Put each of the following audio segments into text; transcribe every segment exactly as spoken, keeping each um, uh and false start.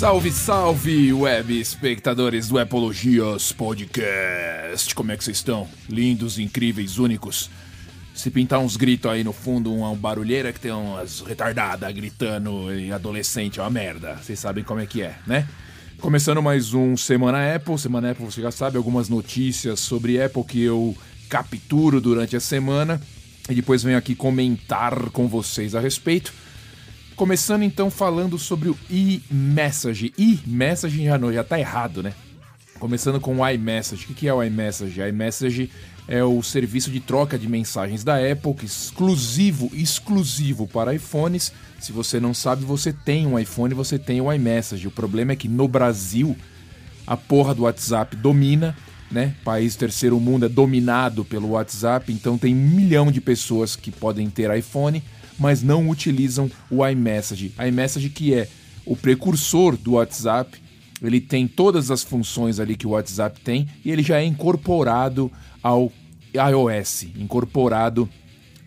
Salve, salve, web espectadores do Apologias Podcast. Como é que vocês estão? Lindos, incríveis, únicos. Se pintar uns gritos aí no fundo, uma barulheira que tem umas retardadas gritando e adolescente é uma merda. Vocês sabem como é que é, né? Começando mais um Semana Apple. Semana Apple, você já sabe, algumas notícias sobre Apple que eu capturo durante a semana e depois venho aqui comentar com vocês a respeito. Começando então falando sobre o iMessage. iMessage já, já tá errado, né? Começando com o iMessage. O que é o iMessage? O iMessage é o serviço de troca de mensagens da Apple, exclusivo, exclusivo para iPhones. Se você não sabe, você tem um iPhone, você tem o iMessage. O problema é que no Brasil, a porra do WhatsApp domina, né? O país terceiro mundo é dominado pelo WhatsApp, então tem um milhão de pessoas que podem ter iPhone, mas não utilizam o iMessage. A iMessage, que é o precursor do WhatsApp, ele tem todas as funções ali que o WhatsApp tem e ele já é incorporado ao iOS, incorporado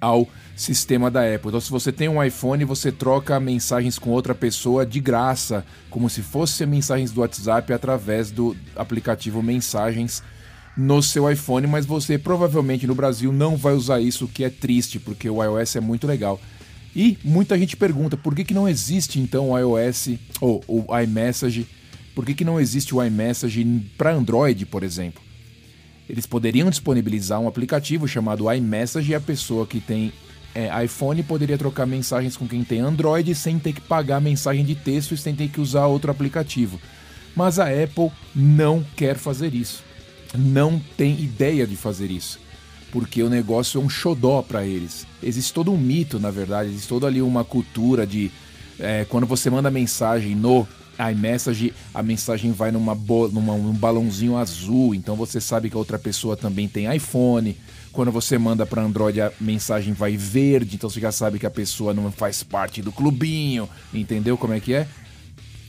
ao sistema da Apple. Então, se você tem um iPhone, você troca mensagens com outra pessoa de graça, como se fossem mensagens do WhatsApp através do aplicativo Mensagens no seu iPhone, mas você provavelmente no Brasil não vai usar isso, o que é triste, porque o iOS é muito legal. E muita gente pergunta, por que que não existe então o iOS ou o iMessage? Por que que não existe o iMessage para Android, por exemplo? Eles poderiam disponibilizar um aplicativo chamado iMessage e a pessoa que tem é, iPhone poderia trocar mensagens com quem tem Android sem ter que pagar mensagem de texto e sem ter que usar outro aplicativo. Mas a Apple não quer fazer isso. Não tem ideia de fazer isso, porque o negócio é um xodó para eles. Existe todo um mito, na verdade, existe toda ali uma cultura de é, quando você manda mensagem no iMessage, a mensagem vai numa bo- numa, num balãozinho azul, então você sabe que a outra pessoa também tem iPhone. Quando você manda para Android, a mensagem vai verde, então você já sabe que a pessoa não faz parte do clubinho, entendeu como é que é?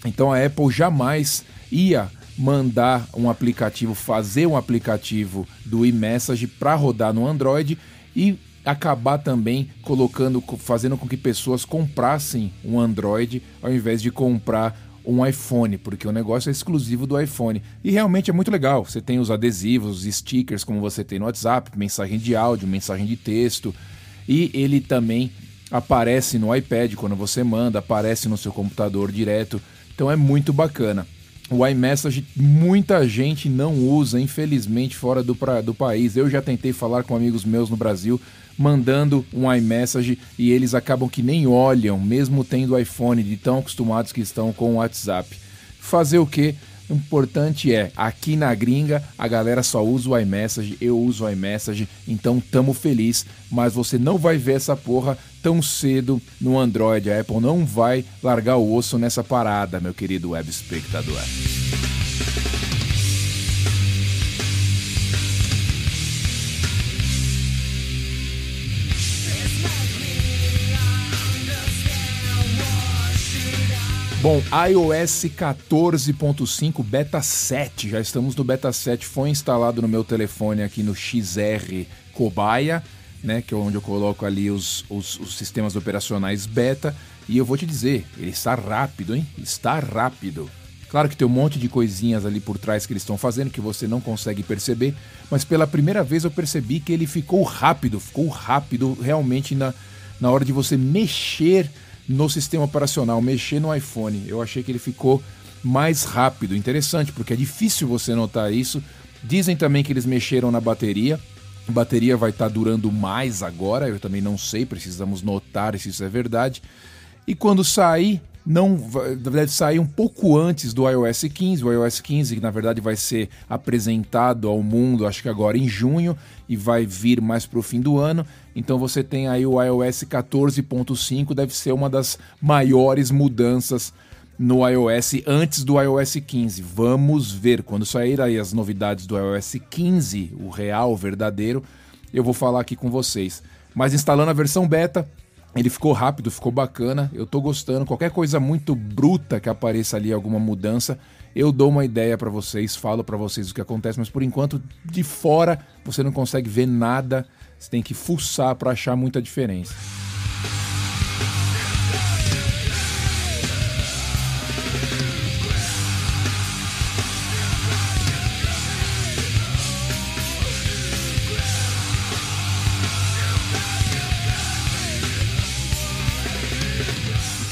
Então a Apple jamais ia mandar um aplicativo, fazer um aplicativo do iMessage para rodar no Android e acabar também colocando, fazendo com que pessoas comprassem um Android ao invés de comprar um iPhone, porque o negócio é exclusivo do iPhone. E realmente é muito legal, você tem os adesivos, os stickers como você tem no WhatsApp, mensagem de áudio, mensagem de texto, e ele também aparece no iPad quando você manda, aparece no seu computador direto, então é muito bacana. O iMessage muita gente não usa, infelizmente, fora do, pra, do país. Eu já tentei falar com amigos meus no Brasil, mandando um iMessage, e eles acabam que nem olham, mesmo tendo iPhone, de tão acostumados que estão com o WhatsApp. Fazer o quê? O importante é, aqui na gringa, a galera só usa o iMessage, eu uso o iMessage, então tamo feliz, mas você não vai ver essa porra tão cedo no Android. A Apple não vai largar o osso nessa parada, meu querido web espectador. Bom, iOS catorze ponto cinco Beta sete, já estamos no Beta sete, foi instalado no meu telefone aqui no X R Cobaia, né, que é onde eu coloco ali os, os, os sistemas operacionais beta, e eu vou te dizer, ele está rápido, hein? Está rápido. Claro que tem um monte de coisinhas ali por trás que eles estão fazendo que você não consegue perceber, mas pela primeira vez eu percebi que ele ficou rápido, ficou rápido realmente na, na hora de você mexer no sistema operacional, mexer no iPhone. Eu achei que ele ficou mais rápido, interessante, porque é difícil você notar isso. Dizem também que eles mexeram na bateria. A bateria vai estar durando mais agora, eu também não sei, precisamos notar se isso é verdade. E quando sair, não vai, deve sair um pouco antes do iOS quinze. O iOS quinze, que na verdade vai ser apresentado ao mundo, acho que agora em junho, e vai vir mais para o fim do ano. Então você tem aí o iOS catorze ponto cinco, deve ser uma das maiores mudanças no iOS antes do iOS quinze. Vamos ver, quando sair aí as novidades do iOS quinze, o real, o verdadeiro, eu vou falar aqui com vocês. Mas instalando a versão beta, ele ficou rápido, ficou bacana, eu tô gostando. Qualquer coisa muito bruta que apareça ali, alguma mudança, eu dou uma ideia para vocês, falo para vocês o que acontece, mas por enquanto, de fora, você não consegue ver nada, você tem que fuçar para achar muita diferença.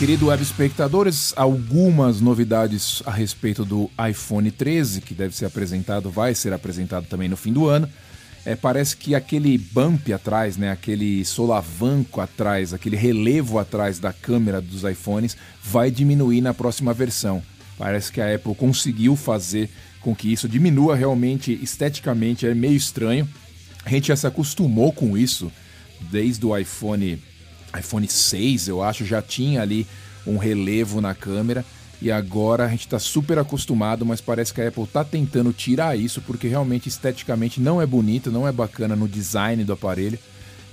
Querido web espectadores, algumas novidades a respeito do iPhone treze, que deve ser apresentado, vai ser apresentado também no fim do ano. É, parece que aquele bump atrás, né, aquele solavanco atrás, aquele relevo atrás da câmera dos iPhones vai diminuir na próxima versão. Parece que a Apple conseguiu fazer com que isso diminua realmente esteticamente, é meio estranho. A gente já se acostumou com isso desde o iPhone, iPhone seis, eu acho, já tinha ali um relevo na câmera e agora a gente está super acostumado, mas parece que a Apple está tentando tirar isso porque realmente esteticamente não é bonito, não é bacana no design do aparelho.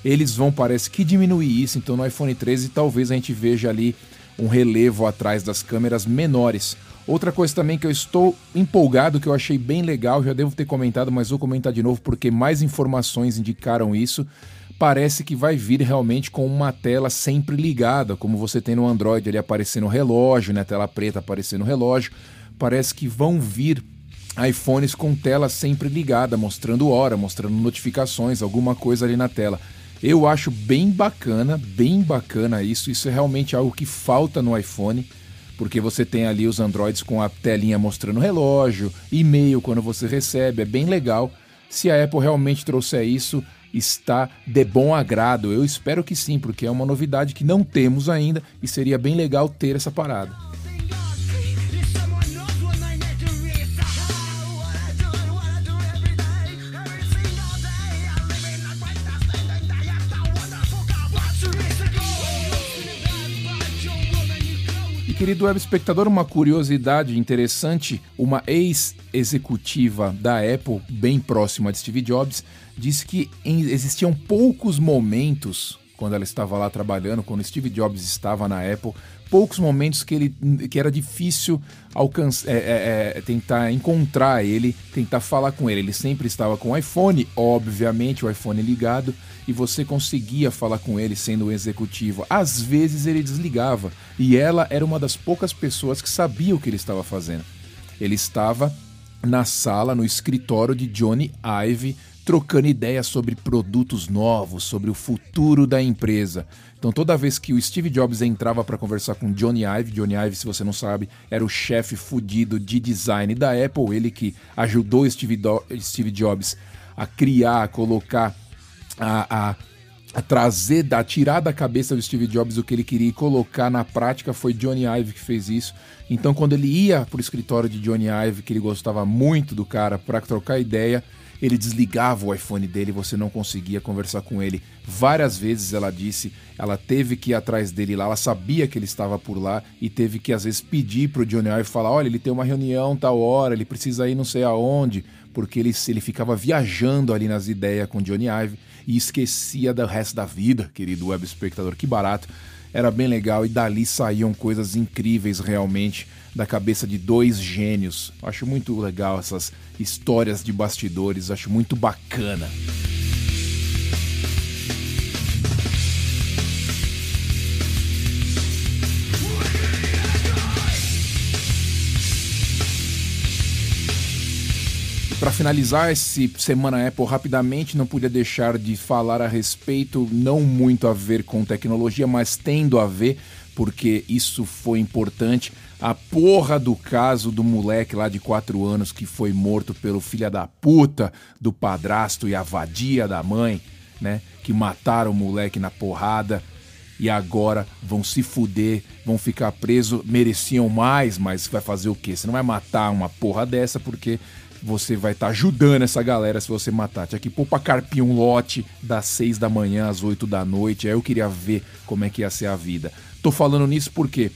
Eles vão, parece que, diminuir isso, então no iPhone treze talvez a gente veja ali um relevo atrás das câmeras menores. Outra coisa também que eu estou empolgado, que eu achei bem legal, já devo ter comentado, mas vou comentar de novo porque mais informações indicaram isso. Parece que vai vir realmente com uma tela sempre ligada, como você tem no Android ali aparecendo o relógio, né? Tela preta aparecendo o relógio. Parece que vão vir iPhones com tela sempre ligada, mostrando hora, mostrando notificações, alguma coisa ali na tela. Eu acho bem bacana, bem bacana isso. Isso é realmente algo que falta no iPhone, porque você tem ali os Androids com a telinha mostrando relógio, e-mail quando você recebe, é bem legal. Se a Apple realmente trouxer isso, está de bom agrado. Eu espero que sim, porque é uma novidade que não temos ainda e seria bem legal ter essa parada. Querido web espectador, uma curiosidade interessante, uma ex-executiva da Apple, bem próxima de Steve Jobs, disse que existiam poucos momentos, quando ela estava lá trabalhando, quando Steve Jobs estava na Apple, poucos momentos que, ele, que era difícil alcançar, é, é, é, tentar encontrar ele, tentar falar com ele. Ele sempre estava com o iPhone, obviamente, o iPhone ligado, e você conseguia falar com ele sendo um executivo. Às vezes ele desligava, e ela era uma das poucas pessoas que sabia o que ele estava fazendo. Ele estava na sala, no escritório de Johnny Ive, trocando ideias sobre produtos novos, sobre o futuro da empresa. Então toda vez que o Steve Jobs entrava para conversar com Johnny Ive, Johnny Ive, se você não sabe, era o chefe fudido de design da Apple, ele que ajudou Steve, Do- Steve Jobs a criar, a colocar, a, a, a trazer, a tirar da cabeça do Steve Jobs o que ele queria e colocar na prática, foi Johnny Ive que fez isso. Então quando ele ia para o escritório de Johnny Ive, que ele gostava muito do cara, para trocar ideia, ele desligava o iPhone dele, você não conseguia conversar com ele. Várias vezes ela disse, ela teve que ir atrás dele lá, ela sabia que ele estava por lá e teve que às vezes pedir para o Johnny Ive falar, olha, ele tem uma reunião tal hora, ele precisa ir não sei aonde, porque ele, ele ficava viajando ali nas ideias com o Johnny Ive e esquecia do resto da vida, querido web espectador, que barato. Era bem legal e dali saíam coisas incríveis realmente da cabeça de dois gênios. Acho muito legal essas histórias de bastidores, acho muito bacana. Para finalizar esse Semana Apple rapidamente, não podia deixar de falar a respeito, não muito a ver com tecnologia, mas tendo a ver, porque isso foi importante, a porra do caso do moleque lá de quatro anos que foi morto pelo filho da puta, do padrasto e a vadia da mãe, né? Que mataram o moleque na porrada e agora vão se fuder, vão ficar presos, mereciam mais, mas vai fazer o quê? Você não vai matar uma porra dessa porque você vai estar tá ajudando essa galera se você matar. Tinha que pôr pra carpir um lote das seis da manhã às oito da noite. Aí eu queria ver como é que ia ser a vida. Tô falando nisso porque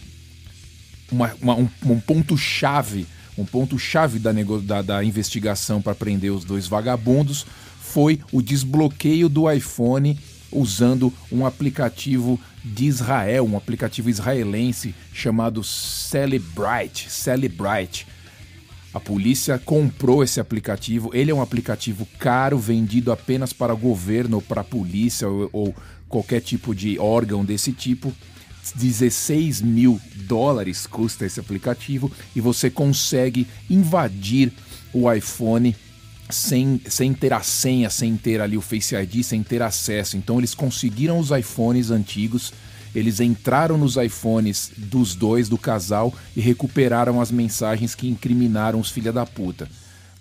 uma, uma, um, um ponto-chave, um ponto-chave da, nego- da, da investigação para prender os dois vagabundos foi o desbloqueio do iPhone usando um aplicativo de Israel, um aplicativo israelense chamado Cellebrite. Cellebrite. A polícia comprou esse aplicativo, ele é um aplicativo caro, vendido apenas para governo, para polícia ou, ou qualquer tipo de órgão desse tipo. dezesseis mil dólares custa esse aplicativo e você consegue invadir o iPhone sem, sem ter a senha, sem ter ali o Face I D, sem ter acesso. Então eles conseguiram os iPhones antigos Eles entraram nos iPhones dos dois, do casal, e recuperaram as mensagens que incriminaram os filha da puta.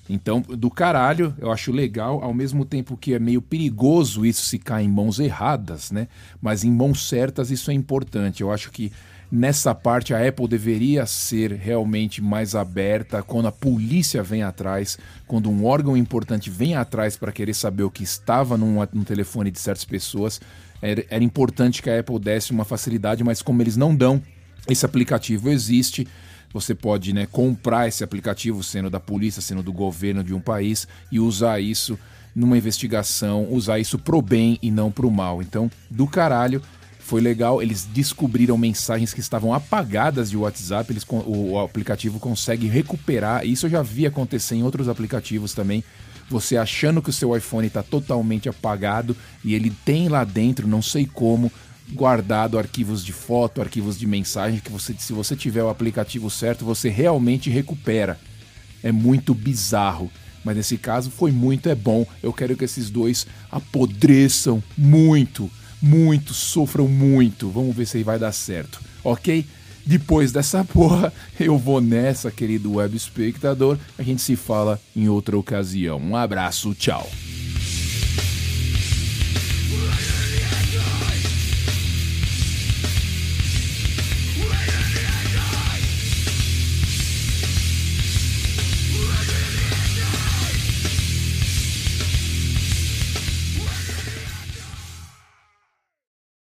Então, do caralho, eu acho legal, ao mesmo tempo que é meio perigoso isso se cair em mãos erradas, né? Mas em mãos certas isso é importante. Eu acho que nessa parte a Apple deveria ser realmente mais aberta quando a polícia vem atrás, quando um órgão importante vem atrás para querer saber o que estava num, num telefone de certas pessoas. Era, era importante que a Apple desse uma facilidade, mas como eles não dão, esse aplicativo existe. Você pode, né, comprar esse aplicativo, sendo da polícia, sendo do governo de um país, e usar isso numa investigação, usar isso pro bem e não pro mal. Então, do caralho, foi legal. Eles descobriram mensagens que estavam apagadas de WhatsApp, eles, o, o aplicativo consegue recuperar. Isso eu já vi acontecer em outros aplicativos também. Você achando que o seu iPhone está totalmente apagado e ele tem lá dentro, não sei como, guardado arquivos de foto, arquivos de mensagem, que você, se você tiver o aplicativo certo, você realmente recupera. É muito bizarro, mas nesse caso foi muito, é bom. Eu quero que esses dois apodreçam muito, muito, sofram muito. Vamos ver se vai dar certo, ok? Depois dessa porra, eu vou nessa, querido web espectador. A gente se fala em outra ocasião. Um abraço, tchau.